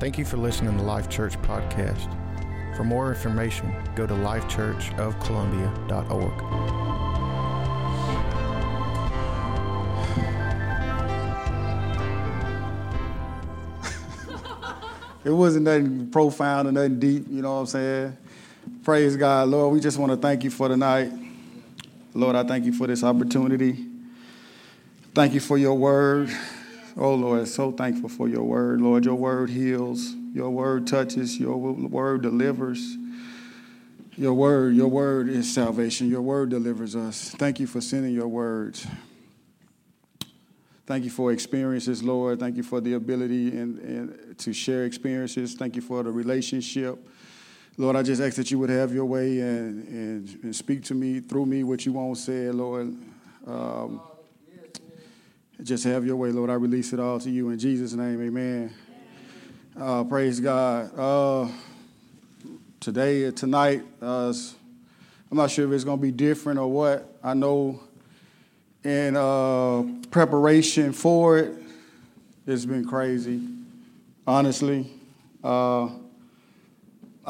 Thank you for listening to Life Church Podcast. For more information, go to lifechurchofcolumbia.org. It wasn't nothing profound or nothing deep, you know what I'm saying? Praise God. Lord, we just want to thank you for tonight. Lord, I thank you for this opportunity. Thank you for your word. Oh, Lord, so thankful for your word. Lord, your word heals. Your word touches. Your word delivers. Your word is salvation. Your word delivers us. Thank you for sending your words. Thank you for experiences, Lord. Thank you for the ability and to share experiences. Thank you for the relationship. Lord, I just ask that you would have your way and speak to me, through me, what you won't say, Lord. Just have your way, Lord. I release it all to you in Jesus' name, amen. Praise God. Tonight, I'm not sure if it's going to be different or what. I know. And preparation for it, it's been crazy, honestly. I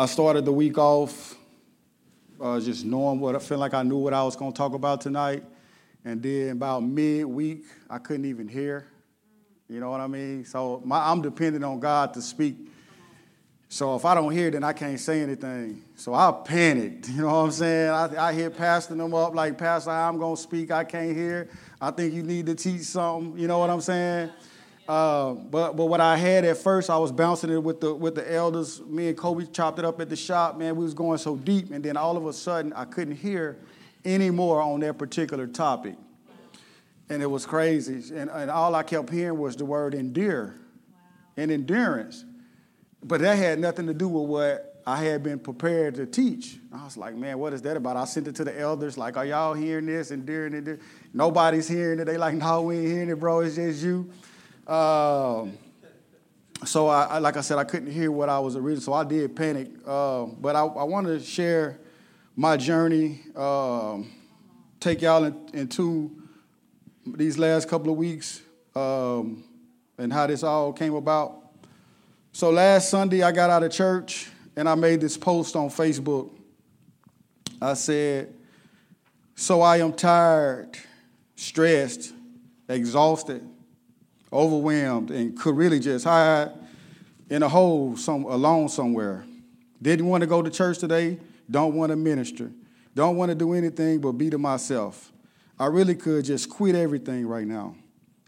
started the week off just knowing what I feel like I knew what I was going to talk about tonight. And then about midweek, I couldn't even hear. You know what I mean? So I'm dependent on God to speak. So if I don't hear, then I can't say anything. So I panicked, you know what I'm saying? I hear pastor them up like, Pastor, I'm going to speak. I can't hear. I think you need to teach something. You know what I'm saying? But what I had at first, I was bouncing it with the elders. Me and Kobe chopped it up at the shop. Man, we was going so deep. And then all of a sudden, I couldn't hear anymore on that particular topic. And it was crazy. And all I kept hearing was the word endure. Wow. And endurance. But that had nothing to do with what I had been prepared to teach. I was like, man, what is that about? I sent it to the elders, like, are y'all hearing this? And nobody's hearing it. They like, no, we ain't hearing it, bro. It's just you. So, like I said, I couldn't hear what I was originally. So I did panic. But I want to share my journey, take y'all into these last couple of weeks and how this all came about. So last Sunday, I got out of church, and I made this post on Facebook. I said, so I am tired, stressed, exhausted, overwhelmed, and could really just hide in a hole alone somewhere. Didn't want to go to church today, don't want to minister, don't want to do anything but be to myself. I really could just quit everything right now.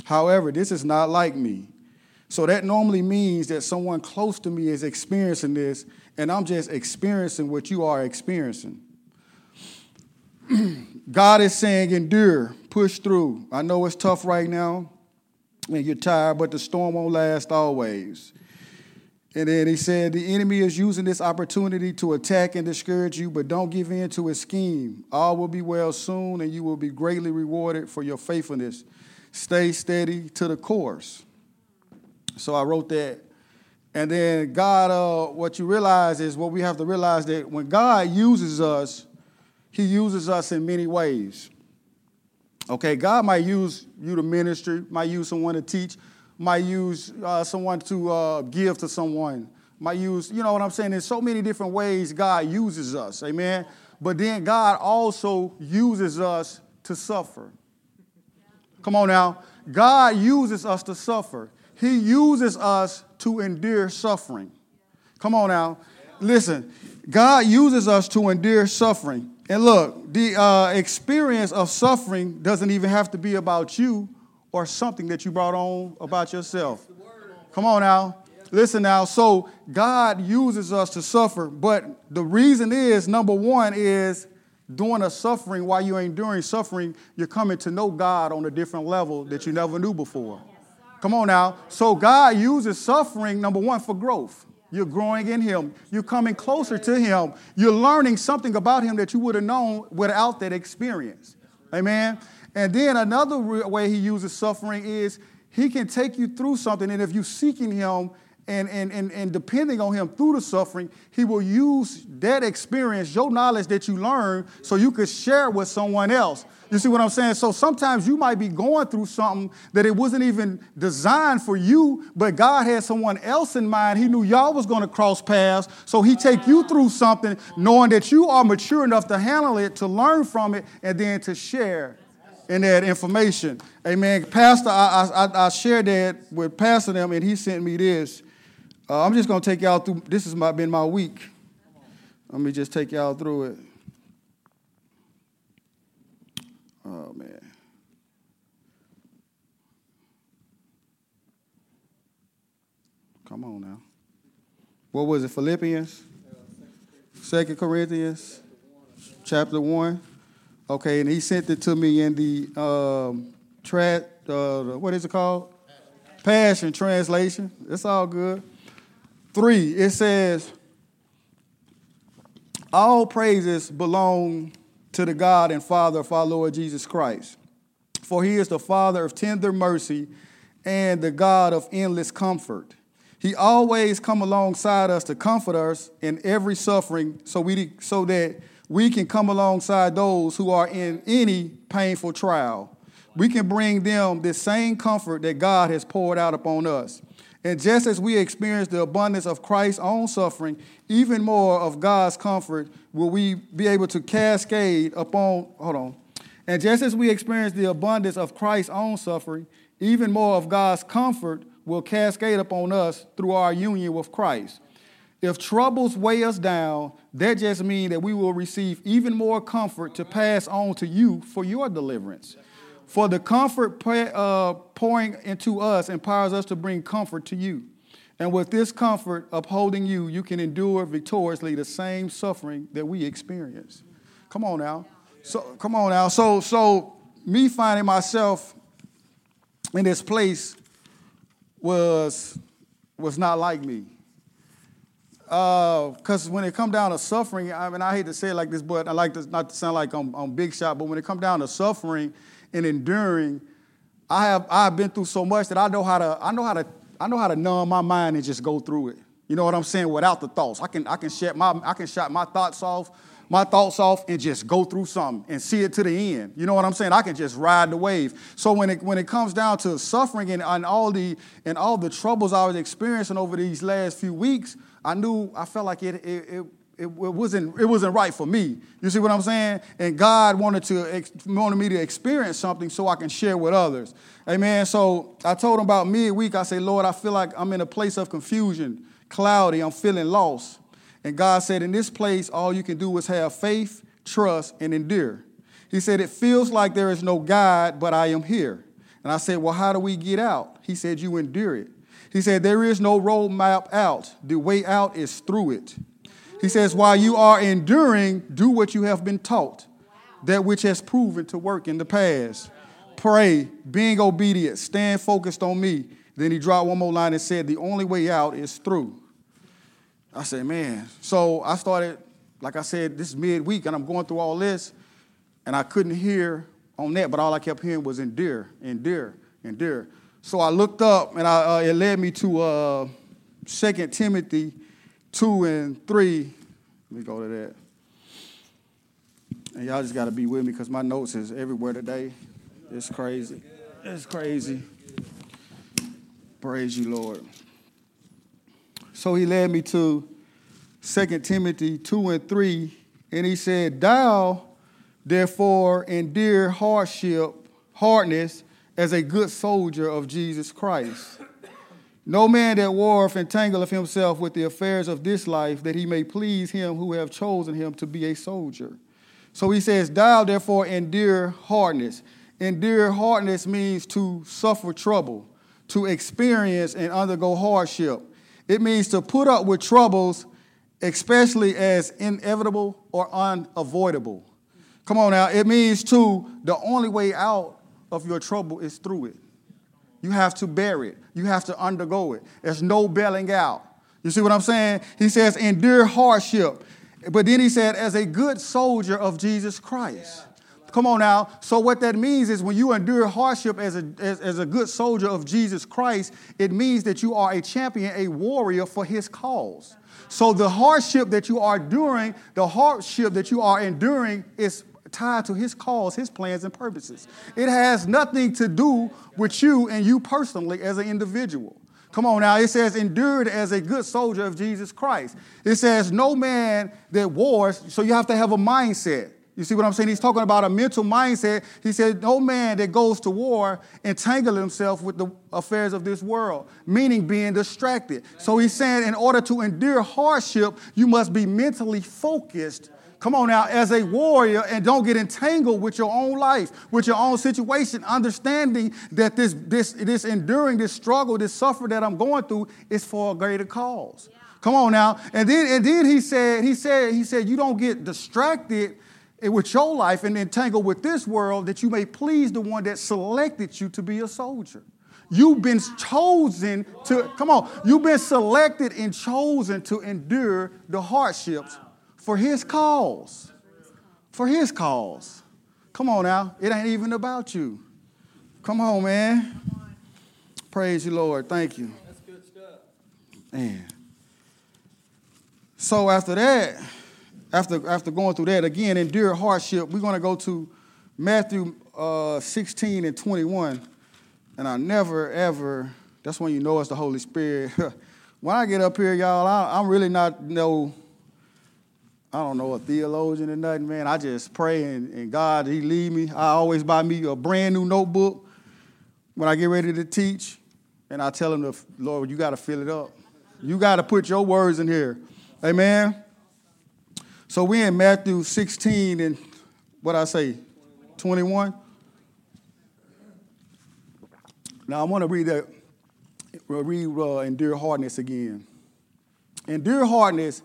However, this is not like me. So that normally means that someone close to me is experiencing this, and I'm just experiencing what you are experiencing. God is saying, endure, push through. I know it's tough right now, and you're tired, but the storm won't last always. And then he said, the enemy is using this opportunity to attack and discourage you, but don't give in to his scheme. All will be well soon, and you will be greatly rewarded for your faithfulness. Stay steady to the course. So I wrote that. And then God, what you realize is what we have to realize that when God uses us, he uses us in many ways. Okay, God might use you to minister, might use someone to teach, might use someone to give to someone, might use, you know what I'm saying? There's so many different ways God uses us, amen? But then God also uses us to suffer. Come on now. God uses us to suffer. He uses us to endure suffering. Come on now. Listen, God uses us to endure suffering. And look, the experience of suffering doesn't even have to be about you or something that you brought on about yourself. Come on now. Listen now. So God uses us to suffer. But the reason is, number one, is during a suffering, while you're enduring suffering, you're coming to know God on a different level that you never knew before. Come on now. So God uses suffering, number one, for growth. You're growing in him. You're coming closer to him. You're learning something about him that you would have known without that experience. Amen. And then another way he uses suffering is he can take you through something. And if you're seeking him And depending on him through the suffering, he will use that experience, your knowledge that you learn, so you could share with someone else. You see what I'm saying? So sometimes you might be going through something that it wasn't even designed for you, but God had someone else in mind. He knew y'all was going to cross paths, so he take you through something, knowing that you are mature enough to handle it, to learn from it, and then to share in that information. Amen. Pastor, I shared that with Pastor them, and he sent me this. I'm just going to take y'all through. This has been my week. Let me just take y'all through it. Oh, man. Come on now. What was it, Philippians? 2 Corinthians, chapter 1. Okay, and he sent it to me in the, what is it called? Passion Translation. It's all good. 3, it says, all praises belong to the God and Father of our Lord Jesus Christ, for he is the Father of tender mercy and the God of endless comfort. He always come alongside us to comfort us in every suffering so that we can come alongside those who are in any painful trial. We can bring them the same comfort that God has poured out upon us. And just as we experience the abundance of Christ's own suffering, even more of God's comfort will we be able to cascade upon, And just as we experience the abundance of Christ's own suffering, even more of God's comfort will cascade upon us through our union with Christ. If troubles weigh us down, that just means that we will receive even more comfort to pass on to you for your deliverance. For the comfort pouring into us empowers us to bring comfort to you. And with this comfort upholding you, you can endure victoriously the same suffering that we experience. Come on now. So me finding myself in this place was not like me. Because when it comes down to suffering, I mean, I hate to say it like this, but I like to not to sound like I'm big shot, but when it comes down to suffering and enduring, I've been through so much that I know how to numb my mind and just go through it. You know what I'm saying? Without the thoughts. I can shut my thoughts off and just go through something and see it to the end. You know what I'm saying? I can just ride the wave. So when it comes down to suffering and all the troubles I was experiencing over these last few weeks, I felt like it wasn't right for me. You see what I'm saying? And God wanted me to experience something so I can share with others. Amen. So I told him about midweek. I said, Lord, I feel like I'm in a place of confusion, cloudy. I'm feeling lost. And God said, in this place, all you can do is have faith, trust, and endure. He said, it feels like there is no God, but I am here. And I said, well, how do we get out? He said, you endure it. He said, there is no road map out. The way out is through it. He says, while you are enduring, do what you have been taught, that which has proven to work in the past. Pray, being obedient, stand focused on me. Then he dropped one more line and said, the only way out is through. I said, man. So I started, like I said, this is midweek, and I'm going through all this, and I couldn't hear on that, but all I kept hearing was endure, endure, endure. So I looked up, and it led me to 2 Timothy 2 and 3. Let me go to that. And y'all just got to be with me because my notes is everywhere today. It's crazy. It's crazy. Praise you, Lord. So he led me to 2 Timothy 2 and 3, and he said, thou, therefore, endure hardness, as a good soldier of Jesus Christ. No man that warreth entangleth himself with the affairs of this life, that he may please him who have chosen him to be a soldier. So he says, thou therefore endure hardness. Endure hardness means to suffer trouble, to experience and undergo hardship. It means to put up with troubles, especially as inevitable or unavoidable. Come on now. It means the only way out of your trouble is through it. You have to bear it. You have to undergo it. There's no bailing out. You see what I'm saying? He says, endure hardship. But then he said, as a good soldier of Jesus Christ. Come on now. So what that means is when you endure hardship as a good soldier of Jesus Christ, it means that you are a champion, a warrior for his cause. So the hardship that you are enduring, is tied to his cause, his plans and purposes. It has nothing to do with you and you personally as an individual. Come on now. It says endured as a good soldier of Jesus Christ. It says no man that wars. So you have to have a mindset. You see what I'm saying? He's talking about a mental mindset. He said, no man that goes to war entangle himself with the affairs of this world, meaning being distracted. So he's saying in order to endure hardship, you must be mentally focused. Come on now, as a warrior, and don't get entangled with your own life, with your own situation, understanding that this enduring, this struggle, this suffering that I'm going through is for a greater cause. Yeah. Come on now. And then he said, you don't get distracted with your life and entangled with this world that you may please the one that selected you to be a soldier. You've been chosen to, come on, you've been selected and chosen to endure the hardships. For his cause. For his cause. Come on now. It ain't even about you. Come on, man. Praise you, Lord. Thank you. That's good stuff. Man. So after that, after going through that, again, endure hardship, we're going to go to Matthew 16 and 21. And I never, ever, that's when you know it's the Holy Spirit. When I get up here, y'all, I'm really not no... I don't know, a theologian or nothing, man. I just pray and God, he lead me. I always buy me a brand new notebook when I get ready to teach. And I tell him, Lord, you got to fill it up. You got to put your words in here. Amen. So we're in Matthew 16 and 21. Now I want to read that. Endure hardness again. Endure hardness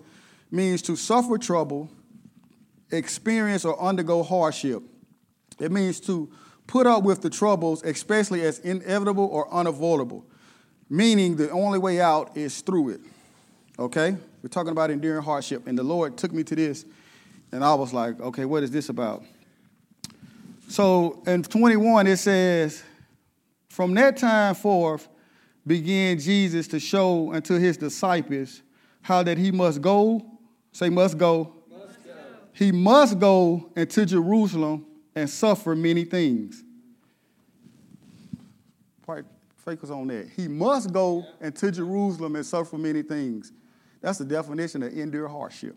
means to suffer trouble, experience, or undergo hardship. It means to put up with the troubles, especially as inevitable or unavoidable, meaning the only way out is through it. Okay? We're talking about enduring hardship, and the Lord took me to this, and I was like, okay, what is this about? So in 21, it says, from that time forth began Jesus to show unto his disciples how that he must go. Say, must go. Must go. He must go into Jerusalem and suffer many things. Focus on that. He must go into Jerusalem and suffer many things. That's the definition of endure hardship.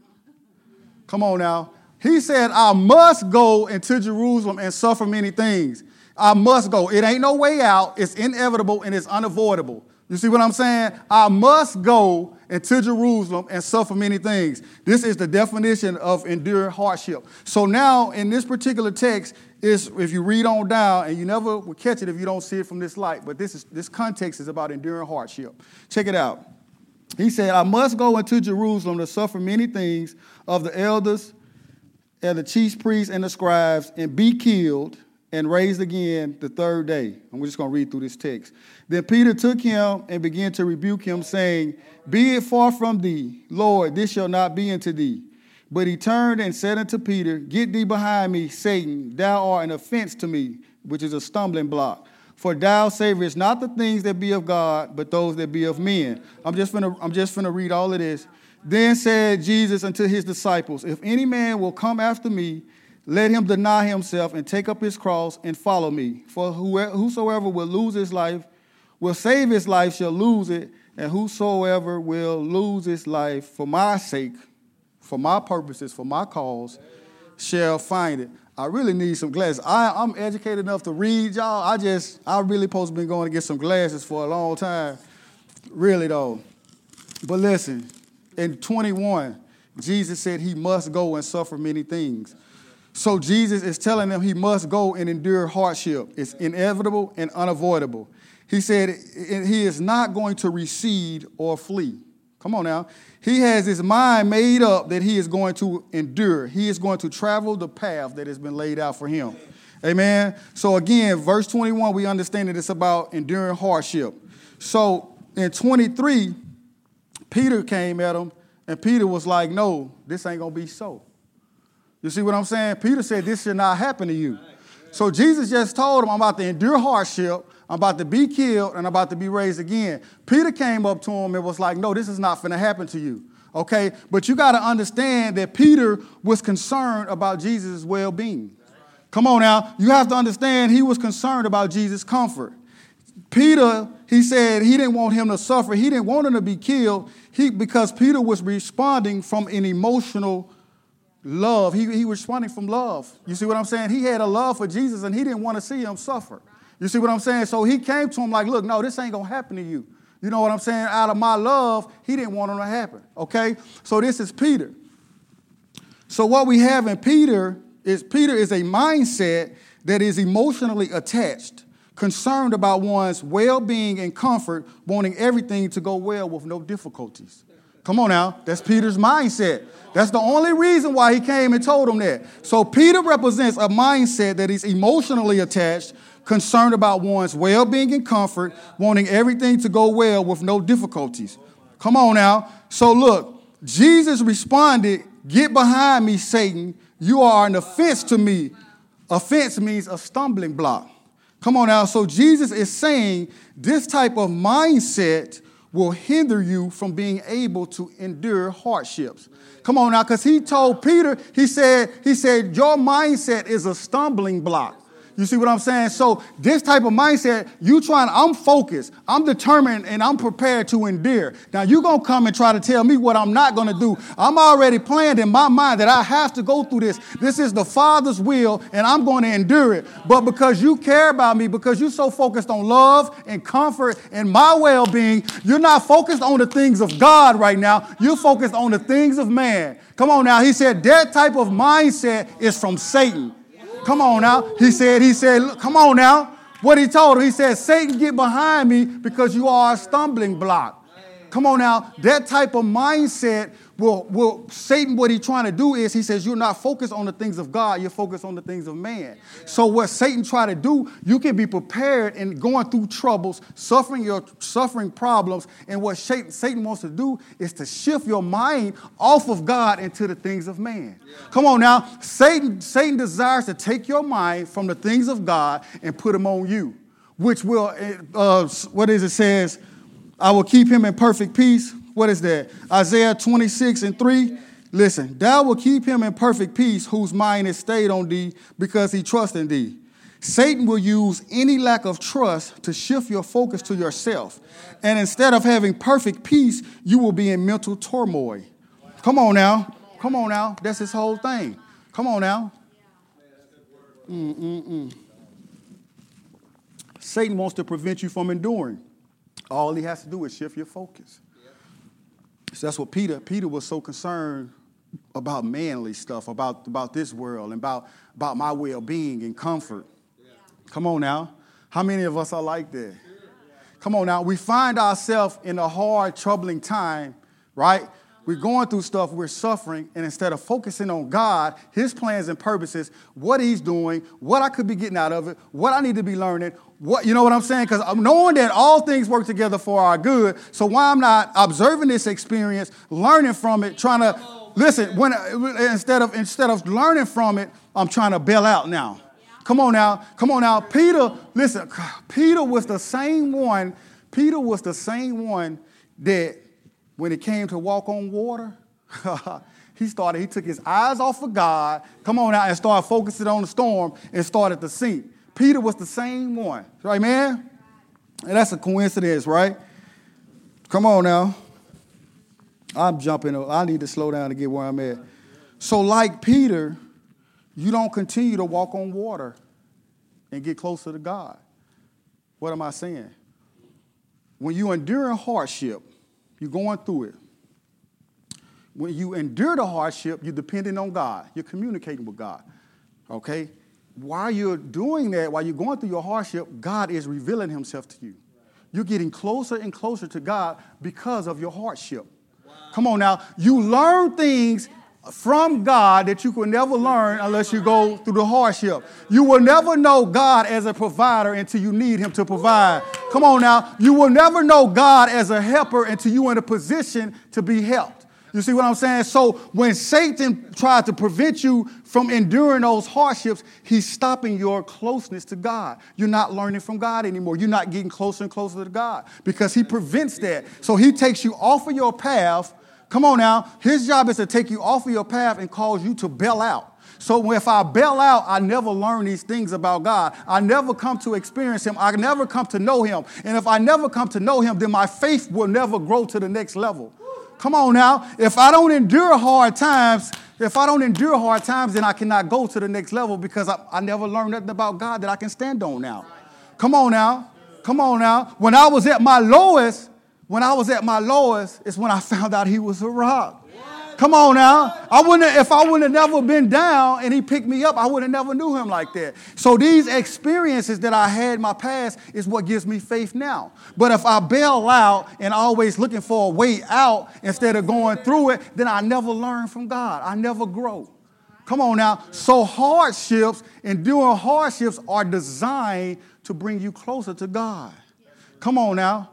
Come on now. He said, I must go into Jerusalem and suffer many things. I must go. It ain't no way out. It's inevitable and it's unavoidable. You see what I'm saying? I must go into Jerusalem and suffer many things. This is the definition of enduring hardship. So now in this particular text, if you read on down, and you never will catch it if you don't see it from this light, but this context is about enduring hardship. Check it out. He said, I must go into Jerusalem to suffer many things of the elders and the chief priests and the scribes, and be killed and raised again the third day. And we're just going to read through this text. Then Peter took him and began to rebuke him, saying, Be it far from thee, Lord, this shall not be unto thee. But he turned and said unto Peter, Get thee behind me, Satan, thou art an offense to me, which is a stumbling block. For thou savorest not the things that be of God, but those that be of men. I'm just finna read all of this. Then said Jesus unto his disciples, If any man will come after me, let him deny himself and take up his cross and follow me. For whosoever will lose his life, will save his life, shall lose it. And whosoever will lose his life for my sake, for my purposes, for my cause, shall find it. I really need some glasses. I'm educated enough to read, y'all. I really supposed to been going to get some glasses for a long time. Really, though. But listen, in 21, Jesus said he must go and suffer many things. So Jesus is telling them he must go and endure hardship. It's inevitable and unavoidable. He said he is not going to recede or flee. Come on now. He has his mind made up that he is going to endure. He is going to travel the path that has been laid out for him. Amen. So again, verse 21, we understand that it's about enduring hardship. So in 23, Peter came at him, and Peter was like, no, this ain't going to be so. You see what I'm saying? Peter said this should not happen to you. So Jesus just told him, I'm about to endure hardship, I'm about to be killed, and I'm about to be raised again. Peter came up to him and was like, no, this is not going to happen to you. Okay, but you got to understand that Peter was concerned about Jesus' well-being. Come on now. You have to understand he was concerned about Jesus' comfort. Peter, he said he didn't want him to suffer. He didn't want him to be killed because Peter was responding from an emotional love. He was responding from love. You see what I'm saying? He had a love for Jesus, and he didn't want to see him suffer. You see what I'm saying? So he came to him like, look, no, this ain't going to happen to you. You know what I'm saying? Out of my love, he didn't want it to happen, okay? So this is Peter. So what we have in Peter is a mindset that is emotionally attached, concerned about one's well-being and comfort, wanting everything to go well with no difficulties. Come on now. That's Peter's mindset. That's the only reason why he came and told him that. So Peter represents a mindset that is emotionally attached, concerned about one's well-being and comfort, wanting everything to go well with no difficulties. Come on now. So look, Jesus responded, get behind me, Satan. You are an offense to me. Offense means a stumbling block. Come on now. So Jesus is saying this type of mindset will hinder you from being able to endure hardships. Come on now, because he told Peter, he said, your mindset is a stumbling block. You see what I'm saying? So this type of mindset, I'm focused, I'm determined, and I'm prepared to endure. Now you're going to come and try to tell me what I'm not going to do. I'm already planned in my mind that I have to go through this. This is the Father's will, and I'm going to endure it. But because you care about me, because you're so focused on love and comfort and my well-being, you're not focused on the things of God right now. You're focused on the things of man. Come on now. He said that type of mindset is from Satan. Come on now. He said, look, come on now. What he told him, he said, Satan, get behind me because you are a stumbling block. Come on now. That type of mindset will Satan, what he's trying to do is he says, you're not focused on the things of God. You're focused on the things of man. So what Satan try to do, you can be prepared in going through troubles, suffering problems. And what Satan wants to do is to shift your mind off of God into the things of man. Yeah. Come on now. Satan desires to take your mind from the things of God and put them on you, which will, says, I will keep him in perfect peace. What is that? Isaiah 26:3. Listen, thou will keep him in perfect peace whose mind is stayed on thee because he trusts in thee. Satan will use any lack of trust to shift your focus to yourself. And instead of having perfect peace, you will be in mental turmoil. Come on now. Come on now. That's his whole thing. Come on now. Satan wants to prevent you from enduring. All he has to do is shift your focus. So that's what Peter was so concerned about manly stuff, about this world and about my well-being and comfort. Come on now. How many of us are like that? Come on now. We find ourselves in a hard, troubling time, right? We're going through stuff, we're suffering, and instead of focusing on God, his plans and purposes, what he's doing, what I could be getting out of it, what I need to be learning, what, you know what I'm saying? Because I'm knowing that all things work together for our good, so why I'm not observing this experience, learning from it, trying to, listen, when instead of learning from it, I'm trying to bail out now. Come on now, come on now. Peter, listen, Peter was the same one that when it came to walk on water, he took his eyes off of God, come on out, and started focusing on the storm and started to sink. Peter was the same one, right, man? And that's a coincidence, right? Come on now. I'm jumping. I need to slow down to get where I'm at. So like Peter, you don't continue to walk on water and get closer to God. What am I saying? When you endure hardship, you're going through it. When you endure the hardship, you're depending on God. You're communicating with God, okay? While you're doing that, while you're going through your hardship, God is revealing himself to you. You're getting closer and closer to God because of your hardship. Wow. Come on now. You learn things from God that you could never learn unless you go through the hardship. You will never know God as a provider until you need him to provide. Come on now. You will never know God as a helper until you're in a position to be helped. You see what I'm saying? So when Satan tries to prevent you from enduring those hardships, he's stopping your closeness to God. You're not learning from God anymore. You're not getting closer and closer to God because he prevents that. So he takes you off of your path. Come on now. His job is to take you off of your path and cause you to bail out. So if I bail out, I never learn these things about God. I never come to experience him. I never come to know him. And if I never come to know him, then my faith will never grow to the next level. Come on now. If I don't endure hard times, then I cannot go to the next level because I never learned nothing about God that I can stand on now. Come on now. Come on now. When I was at my lowest is when I found out he was a rock. Come on now. If I wouldn't have never been down and he picked me up, I would have never knew him like that. So these experiences that I had in my past is what gives me faith now. But if I bail out and always looking for a way out instead of going through it, then I never learn from God. I never grow. Come on now. So hardships, enduring hardships are designed to bring you closer to God. Come on now.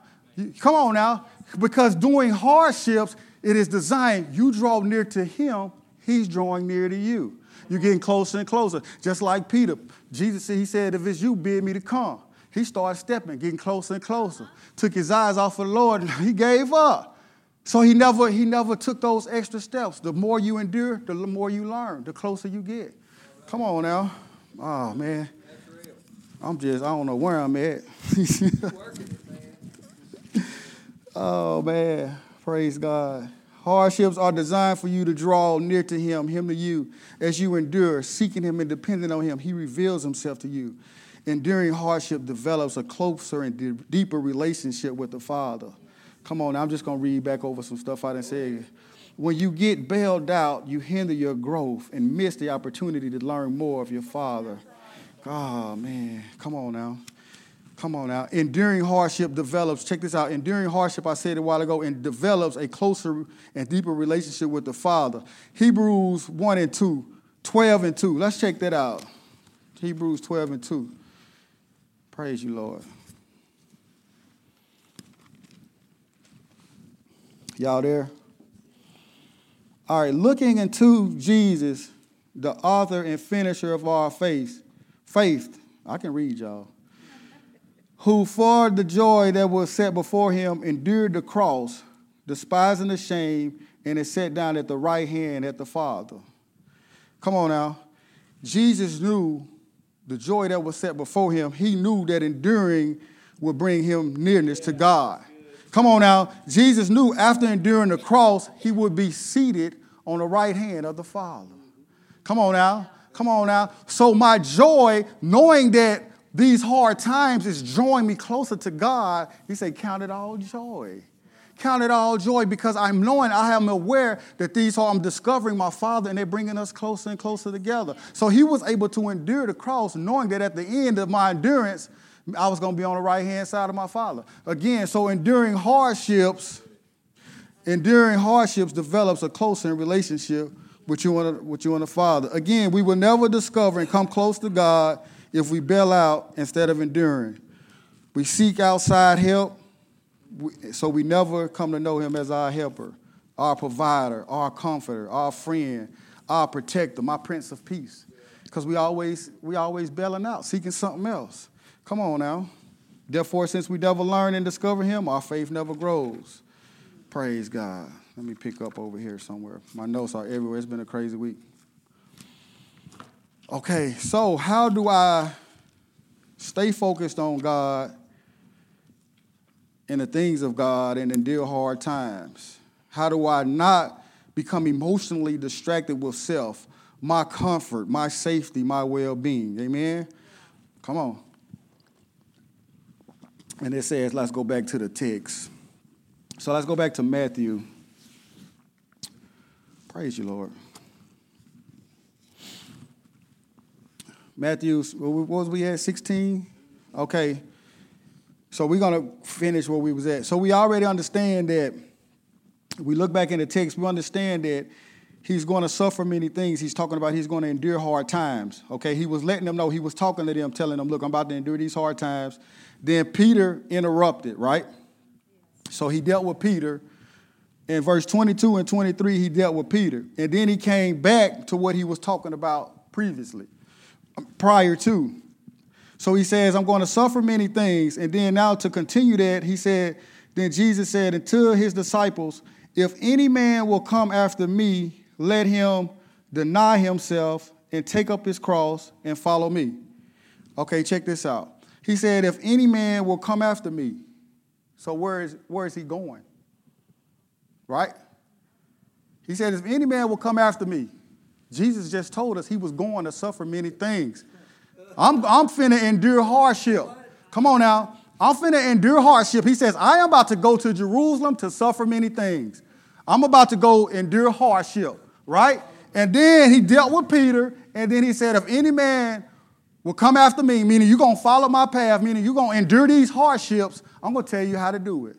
Come on now. Because doing hardships, it is designed, you draw near to him, he's drawing near to you. You're getting closer and closer. Just like Peter, Jesus said, he said, if it's you, bid me to come. He started stepping, getting closer and closer. Took his eyes off of the Lord and he gave up. So he never took those extra steps. The more you endure, the more you learn, the closer you get. Come on now. Oh, man. I don't know where I'm at. Oh, man. Praise God. Hardships are designed for you to draw near to him, him to you. As you endure, seeking him and depending on him, he reveals himself to you. Enduring hardship develops a closer and deeper relationship with the Father. Come on, I'm just going to read back over some stuff I didn't say. When you get bailed out, you hinder your growth and miss the opportunity to learn more of your Father. Oh, man. Come on now. Enduring hardship develops. Check this out. Enduring hardship, I said a while ago, and develops a closer and deeper relationship with the Father. Hebrews 1 and 2, 12 and 2. Let's check that out. Hebrews 12 and 2. Praise you, Lord. Y'all there? All right. Looking into Jesus, the author and finisher of our faith. I can read, y'all. Who for the joy that was set before him endured the cross, despising the shame, and is set down at the right hand at the Father. Come on now. Jesus knew the joy that was set before him. He knew that enduring would bring him nearness to God. Come on now. Jesus knew after enduring the cross, he would be seated on the right hand of the Father. Come on now. So my joy, knowing that these hard times is drawing me closer to God. He said, count it all joy. Count it all joy because I am aware that I'm discovering my Father and they're bringing us closer and closer together. So he was able to endure the cross knowing that at the end of my endurance, I was going to be on the right-hand side of my Father. Again, so enduring hardships develops a closer relationship with you and the Father. Again, we will never discover and come close to God if we bail out instead of enduring. We seek outside help, so we never come to know him as our helper, our provider, our comforter, our friend, our protector, my Prince of Peace. Because we always bailing out, seeking something else. Come on now. Therefore, since we never learn and discover him, our faith never grows. Praise God. Let me pick up over here somewhere. My notes are everywhere. It's been a crazy week. Okay, so how do I stay focused on God and the things of God and endure hard times? How do I not become emotionally distracted with self, my comfort, my safety, my well-being? Amen? Come on. And it says, let's go back to the text. So let's go back to Matthew. Praise you, Lord. Matthew, what was we at, 16? Okay, so we're going to finish where we was at. So we already understand that, we look back in the text, we understand that he's going to suffer many things. He's talking about he's going to endure hard times, okay? He was letting them know, he was talking to them, telling them, look, I'm about to endure these hard times. Then Peter interrupted, right? So he dealt with Peter. In verse 22 and 23, he dealt with Peter. And then he came back to what he was talking about previously, prior to. So he says, I'm going to suffer many things. And then now to continue that, he said, then Jesus said unto his disciples, if any man will come after me, let him deny himself and take up his cross and follow me. Okay, check this out. He said, if any man will come after me. So where is he going? Right? He said, if any man will come after me. Jesus just told us he was going to suffer many things. I'm finna endure hardship. Come on now. I'm finna endure hardship. He says, I am about to go to Jerusalem to suffer many things. I'm about to go endure hardship. Right? And then he dealt with Peter. And then he said, if any man will come after me, meaning you're going to follow my path, meaning you're going to endure these hardships, I'm going to tell you how to do it.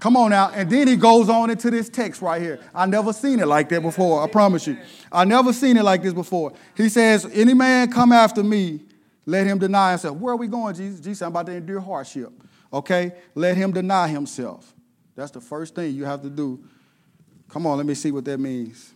Come on now. And then he goes on into this text right here. I never seen it like that before. I promise you. I never seen it like this before. He says, any man come after me, let him deny himself. Where are we going, Jesus? Jesus said, I'm about to endure hardship. Okay. Let him deny himself. That's the first thing you have to do. Come on. Let me see what that means.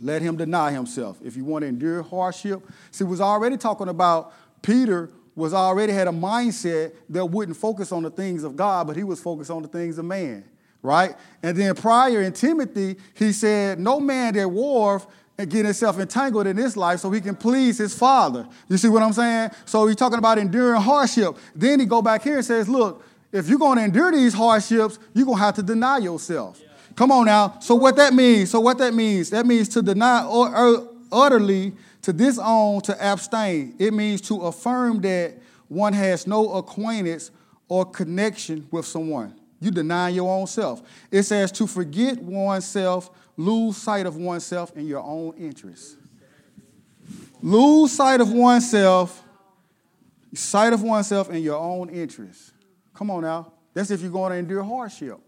Let him deny himself. If you want to endure hardship. See, was already talking about Peter was already had a mindset that wouldn't focus on the things of God, but he was focused on the things of man, right? And then prior in Timothy, he said, no man that warf and get himself entangled in this life so he can please his father. You see what I'm saying? So he's talking about enduring hardship. Then he go back here and says, look, if you're going to endure these hardships, you're going to have to deny yourself. Yeah. Come on now. So what that means? That means to deny utterly, to disown, to abstain. It means to affirm that one has no acquaintance or connection with someone. You deny your own self. It says to forget oneself, lose sight of oneself in your own interests. Lose sight of oneself in your own interests. Come on now. That's if you're going to endure hardship.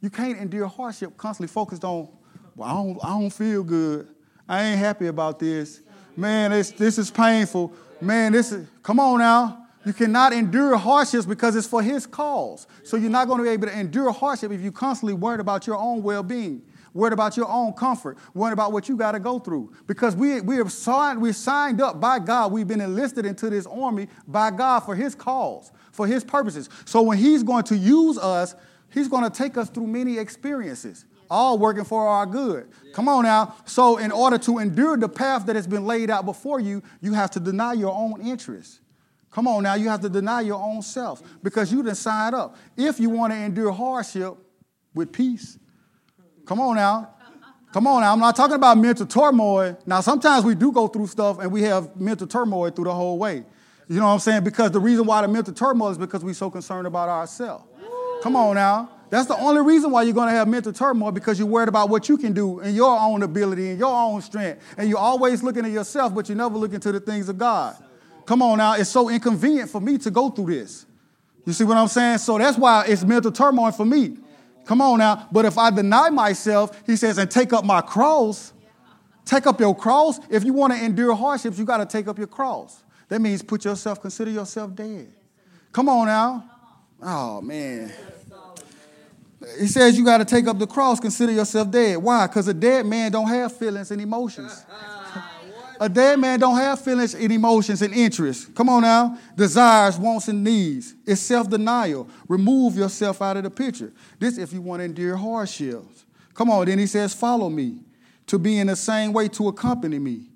You can't endure hardship constantly focused on, well, I don't feel good. I ain't happy about this. Man, this is painful. Man, this is, come on now. You cannot endure hardships because it's for his cause. So you're not going to be able to endure hardship if you're constantly worried about your own well-being, worried about your own comfort, worried about what you got to go through. Because we're signed up by God. We've been enlisted into this army by God for his cause, for his purposes. So when he's going to use us, he's going to take us through many experiences, all working for our good. Yeah. Come on now. So in order to endure the path that has been laid out before you, you have to deny your own interests. Come on now. You have to deny your own self because you done signed up. If you want to endure hardship with peace, come on now. Come on now. I'm not talking about mental turmoil. Now, sometimes we do go through stuff and we have mental turmoil through the whole way. You know what I'm saying? Because the reason why the mental turmoil is because we're so concerned about ourselves. Come on now. That's the only reason why you're going to have mental turmoil, because you're worried about what you can do and your own ability and your own strength. And you're always looking at yourself, but you're never looking to the things of God. Come on now. It's so inconvenient for me to go through this. You see what I'm saying? So that's why it's mental turmoil for me. Come on now. But if I deny myself, he says, and take up my cross, take up your cross. If you want to endure hardships, you got to take up your cross. That means put yourself, consider yourself dead. Come on now. Oh, man. He says you got to take up the cross, consider yourself dead. Why? Because a dead man don't have feelings and emotions. A dead man don't have feelings and emotions and interests. Come on now. Desires, wants, and needs. It's self-denial. Remove yourself out of the picture. This if you want to endure hardships. Come on. Then he says, follow me. To be in the same way, to accompany me.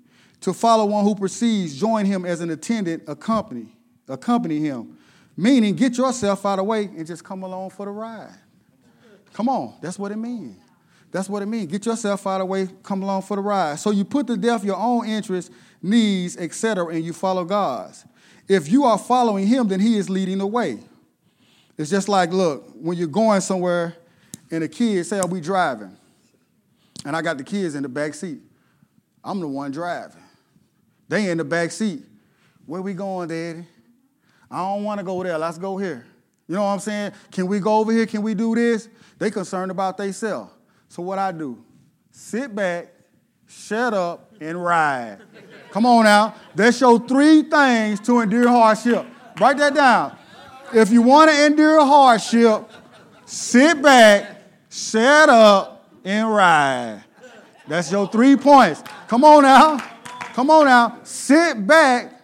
To follow one who proceeds, join him as an attendant, accompany him. Meaning get yourself out of the way and just come along for the ride. Come on. That's what it means. That's what it means. Get yourself out of the way. Come along for the ride. So you put to death your own interests, needs, etc., and you follow God's. If you are following him, then he is leading the way. It's just like, look, when you're going somewhere and the kids say, are we driving? And I got the kids in the back seat. I'm the one driving. They in the back seat. Where we going, Daddy? I don't want to go there. Let's go here. You know what I'm saying? Can we go over here? Can we do this? They concerned about themselves. So what I do? Sit back, shut up, and ride. Come on now. That show three things to endure hardship. Write that down. If you want to endure hardship, sit back, Shut up and ride. That's your 3 points. Come on now. Come on now. Sit back.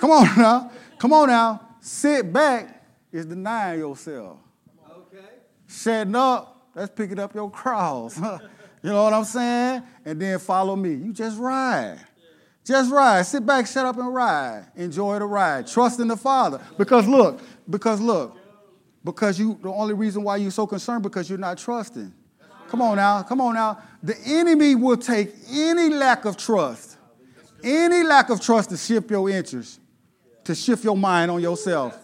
Come on now. Come on now. Sit back is denying yourself. Okay. Shutting up, that's picking up your cross. You know what I'm saying? And then follow me. You just ride. Just ride. Sit back, shut up, and ride. Enjoy the ride. Trust in the Father. Because you, the only reason why you're so concerned, because you're not trusting. Come on now. Come on now. The enemy will take any lack of trust. Any lack of trust to shift your interest, to shift your mind on yourself.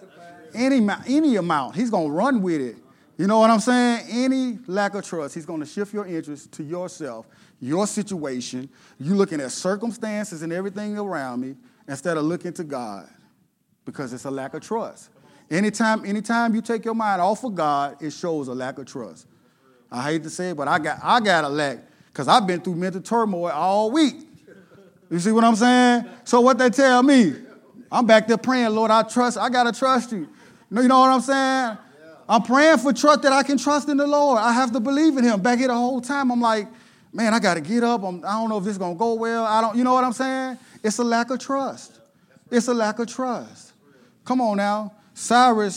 Any amount. He's going to run with it. You know what I'm saying? Any lack of trust, he's going to shift your interest to yourself, your situation. You're looking at circumstances and everything around me instead of looking to God, because it's a lack of trust. Anytime you take your mind off of God, it shows a lack of trust. I hate to say it, but I got a lack, because I've been through mental turmoil all week. You see what I'm saying? So what they tell me, I'm back there praying, Lord, I got to trust you. You know what I'm saying? I'm praying for trust, that I can trust in the Lord. I have to believe in him. Back here the whole time, I'm like, man, I got to get up. I don't know if this is going to go well. You know what I'm saying? It's a lack of trust. It's a lack of trust. Come on now. Cyrus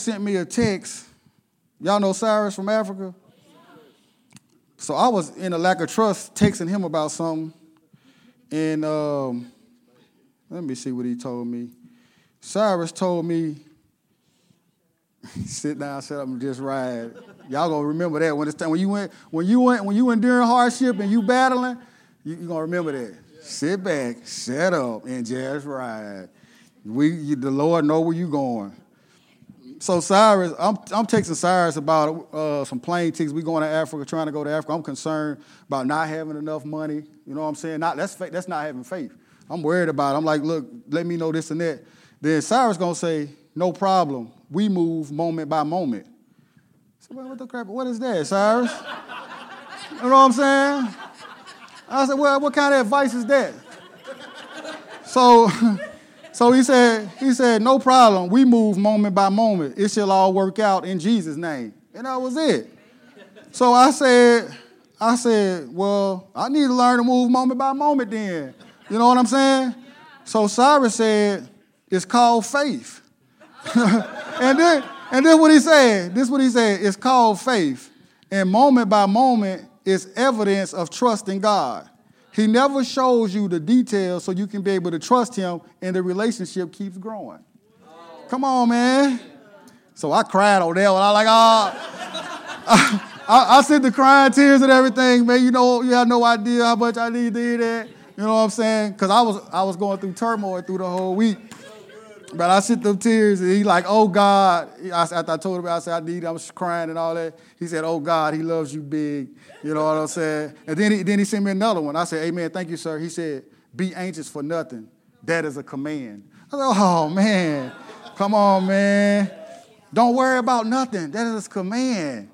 sent me a text. Y'all know Cyrus from Africa? So I was in a lack of trust texting him about something. And let me see what he told me. Cyrus told me, sit down, shut up, and just ride. Y'all gonna remember that when you enduring hardship and you battling, you gonna remember that. Yeah. Sit back, shut up, and just ride. The Lord know where you going. So Cyrus, I'm texting Cyrus about some plane tickets. We going to Africa, trying to go to Africa. I'm concerned about not having enough money. You know what I'm saying? That's not having faith. I'm worried about it. I'm like, look, let me know this and that. Then Cyrus gonna say, no problem. We move moment by moment. So what the crap? What is that, Cyrus? You know what I'm saying? I said, well, what kind of advice is that? So he said, no problem. We move moment by moment. It shall all work out in Jesus' name. And that was it. So I said, well, I need to learn to move moment by moment then. You know what I'm saying? So Cyrus said, it's called faith. And then what he said, this is what he said, it's called faith. And moment by moment is evidence of trust in God. He never shows you the details so you can be able to trust him, and the relationship keeps growing. Oh. Come on, man. So I cried on that one. I sent the crying tears and everything, man. You know, you have no idea how much I need to hear that. You know what I'm saying? Because I was going through turmoil through the whole week. But I sent them tears, and he like, oh, God. After I told him, I said, I was crying and all that. He said, oh, God, he loves you big. You know what I'm saying? And then he sent me another one. I said, amen, thank you, sir. He said, be anxious for nothing. That is a command. I said, oh, man. Come on, man. Don't worry about nothing. That is a command.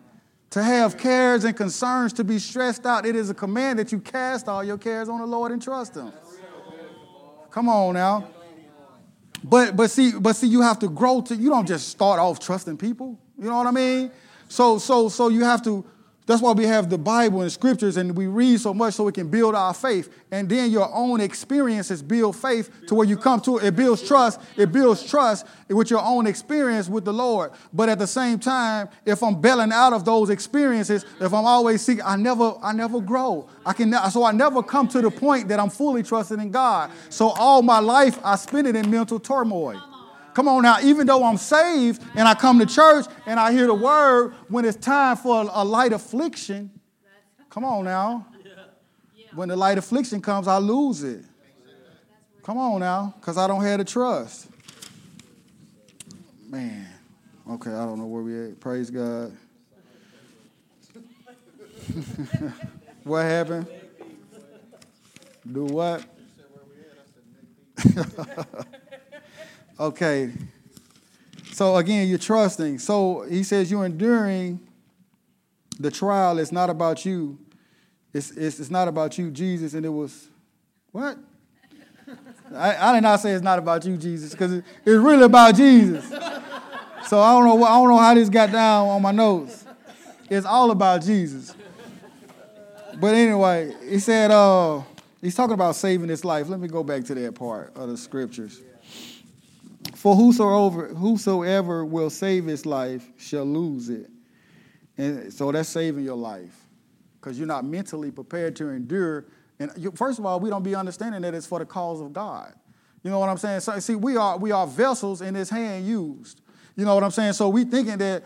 To have cares and concerns, to be stressed out, it is a command that you cast all your cares on the Lord and trust him. Come on now. But see, you have to grow to. You don't just start off trusting people. You know what I mean? So you have to. That's why we have the Bible and scriptures, and we read so much so it can build our faith. And then your own experiences build faith to where you come to it. It builds trust. It builds trust with your own experience with the Lord. But at the same time, if I'm bailing out of those experiences, if I'm always seeking, I never grow. I never come to the point that I'm fully trusting in God. So all my life, I spend it in mental turmoil. Come on now, even though I'm saved and I come to church and I hear the word, when it's time for a light affliction, come on now. When the light affliction comes, I lose it. Come on now, because I don't have the trust. Man, okay, I don't know where we at. Praise God. What happened? Do what? Okay, so again, you're trusting. So he says you're enduring the trial. It's not about you. It's not about you, Jesus. And it was, what? I did not say it's not about you, Jesus, because it's really about Jesus. So I don't know how this got down on my notes. It's all about Jesus. But anyway, he said, he's talking about saving his life. Let me go back to that part of the scriptures. For whosoever will save his life shall lose it. And so that's saving your life because you're not mentally prepared to endure. And first of all, we don't be understanding that it's for the cause of God. You know what I'm saying? So, see, we are vessels in his hand used. You know what I'm saying? So we thinking that,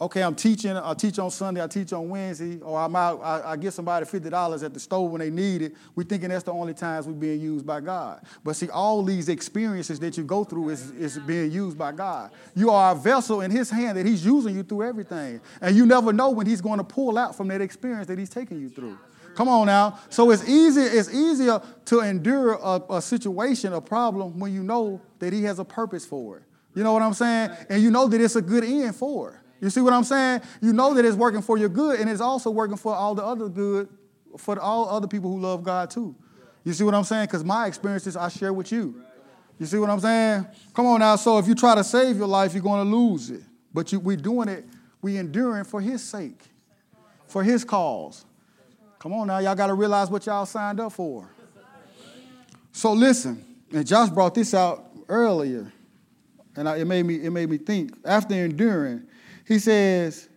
okay, I'm teaching. I teach on Sunday. I teach on Wednesday. Or I'm out, I give somebody $50 at the store when they need it. We thinking that's the only times we're being used by God. But see, all these experiences that you go through is being used by God. You are a vessel in his hand that he's using you through everything. And you never know when he's going to pull out from that experience that he's taking you through. Come on now. So it's easier to endure a situation, a problem, when you know that he has a purpose for it. You know what I'm saying? And you know that it's a good end for it. You see what I'm saying? You know that it's working for your good, and it's also working for all the other good, for all other people who love God too. You see what I'm saying? Because my experiences I share with you. You see what I'm saying? Come on now. So if you try to save your life, you're going to lose it. But we're doing it, we enduring for his sake, for his cause. Come on now, y'all got to realize what y'all signed up for. So listen, and Josh brought this out earlier, and it made me think. After enduring, he says,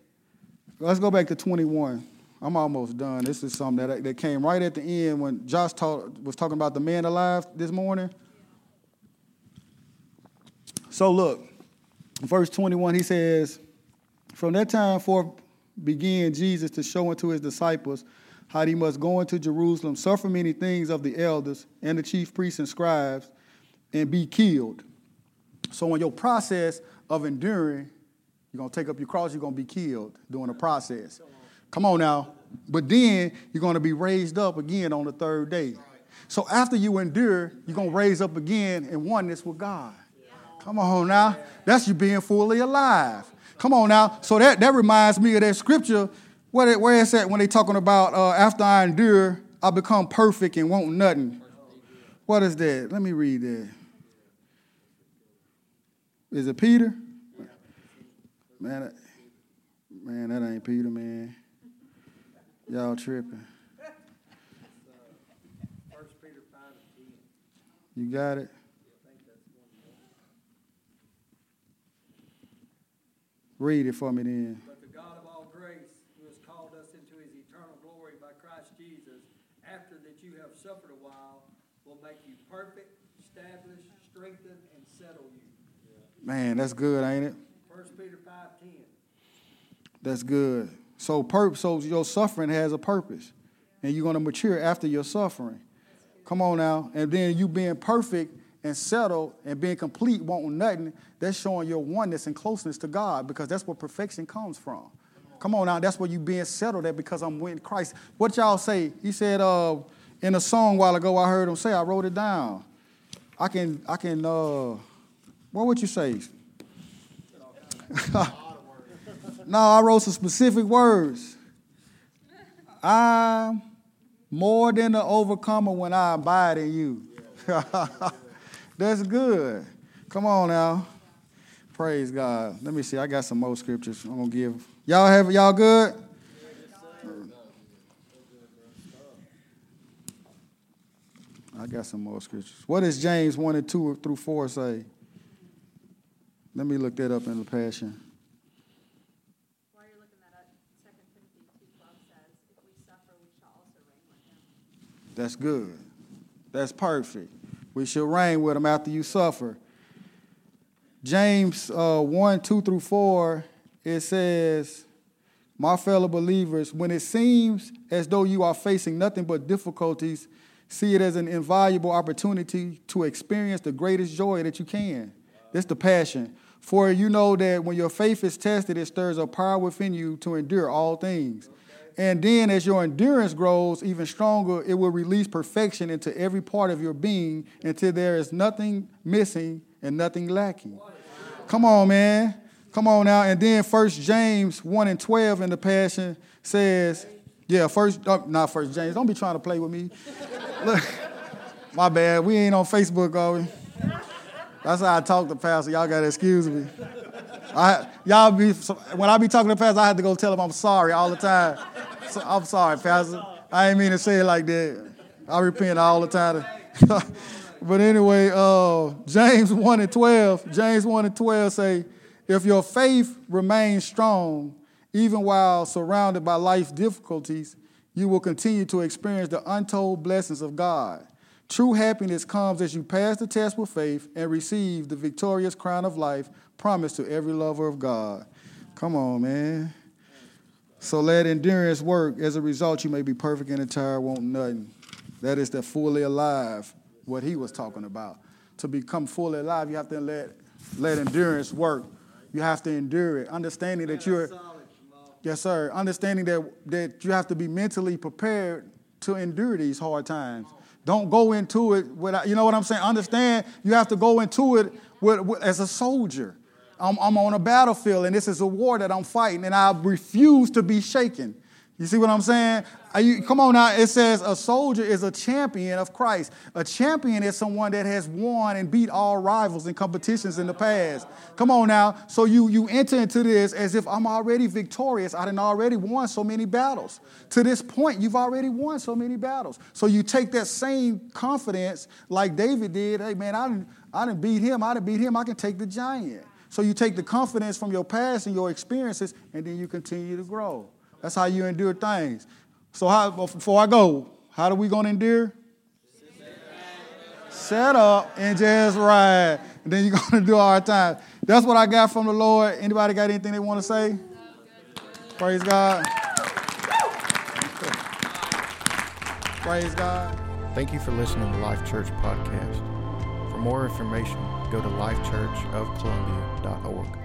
let's go back to 21. I'm almost done. This is something that came right at the end when Josh was talking about the man alive this morning. So look, verse 21, he says, from that time forth began Jesus to show unto his disciples how he must go into Jerusalem, suffer many things of the elders and the chief priests and scribes, and be killed. So in your process of enduring, you're going to take up your cross, you're going to be killed during the process. Come on now. But then you're going to be raised up again on the third day. So after you endure, you're going to raise up again in oneness with God. Come on now. That's you being fully alive. Come on now. So that reminds me of that scripture. Where is that when they talking about after I endure, I become perfect and want nothing? What is that? Let me read that. Is it Peter? Man, that ain't Peter, man. Y'all tripping. You got it? Read it for me then. Suffered a while, will make you perfect, established, strengthened, and settle you. Man, that's good, ain't it? 1 Peter 5:10. That's good. So your suffering has a purpose, and you're going to mature after your suffering. Come on now. And then you being perfect and settled and being complete, wanting nothing, that's showing your oneness and closeness to God, because that's where perfection comes from. Come on now. That's where you being settled at, because I'm with Christ. What y'all say? He said, in a song a while ago, I heard him say, I wrote it down. I can, what would you say? No, I wrote some specific words. I'm more than an overcomer when I abide in you. That's good. Come on now. Praise God. Let me see. I got some more scriptures I'm going to give. Y'all good? I got some more scriptures. What does James 1:2-4 say? Let me look that up in the Passion. While you're looking that up, 2 Timothy 2:12 says, if we suffer, we shall also reign with him. That's good. That's perfect. We shall reign with him after you suffer. James 1:2-4, it says, my fellow believers, when it seems as though you are facing nothing but difficulties, see it as an invaluable opportunity to experience the greatest joy that you can. That's the passion. For you know that when your faith is tested, it stirs up power within you to endure all things. Okay. And then as your endurance grows even stronger, it will release perfection into every part of your being until there is nothing missing and nothing lacking. Come on, man. Come on now. And then 1 James 1:12 in the Passion says... Yeah, not first James. Don't be trying to play with me. Look, my bad. We ain't on Facebook, are we? That's how I talk to Pastor. Y'all got to excuse me. When I be talking to Pastor, I have to go tell him I'm sorry all the time. So, I'm sorry, Pastor. I ain't mean to say it like that. I repent all the time. But anyway, James 1 and 12 say, if your faith remains strong, even while surrounded by life's difficulties, you will continue to experience the untold blessings of God. True happiness comes as you pass the test with faith and receive the victorious crown of life promised to every lover of God. Come on, man. So let endurance work. As a result, you may be perfect and entire, want nothing. That is the fully alive, what he was talking about. To become fully alive, you have to let endurance work. You have to endure it. Understanding that you're... Yes, sir. Understanding that you have to be mentally prepared to endure these hard times. Don't go into it without, you know what I'm saying? Understand you have to go into it with as a soldier. I'm on a battlefield, and this is a war that I'm fighting, and I refuse to be shaken. You see what I'm saying? Come on now. It says a soldier is a champion of Christ. A champion is someone that has won and beat all rivals and competitions in the past. Come on now. So you enter into this as if I'm already victorious. I done already won so many battles. To this point, you've already won so many battles. So you take that same confidence like David did. Hey, man, I done beat him. I can take the giant. So you take the confidence from your past and your experiences, and then you continue to grow. That's how you endure things. So before I go, how do we going to endure? Set up and just ride. And then you're going to do our time. That's what I got from the Lord. Anybody got anything they want to say? Praise God. Praise God. Thank you for listening to Life Church Podcast. For more information, go to lifechurchofcolumbia.org.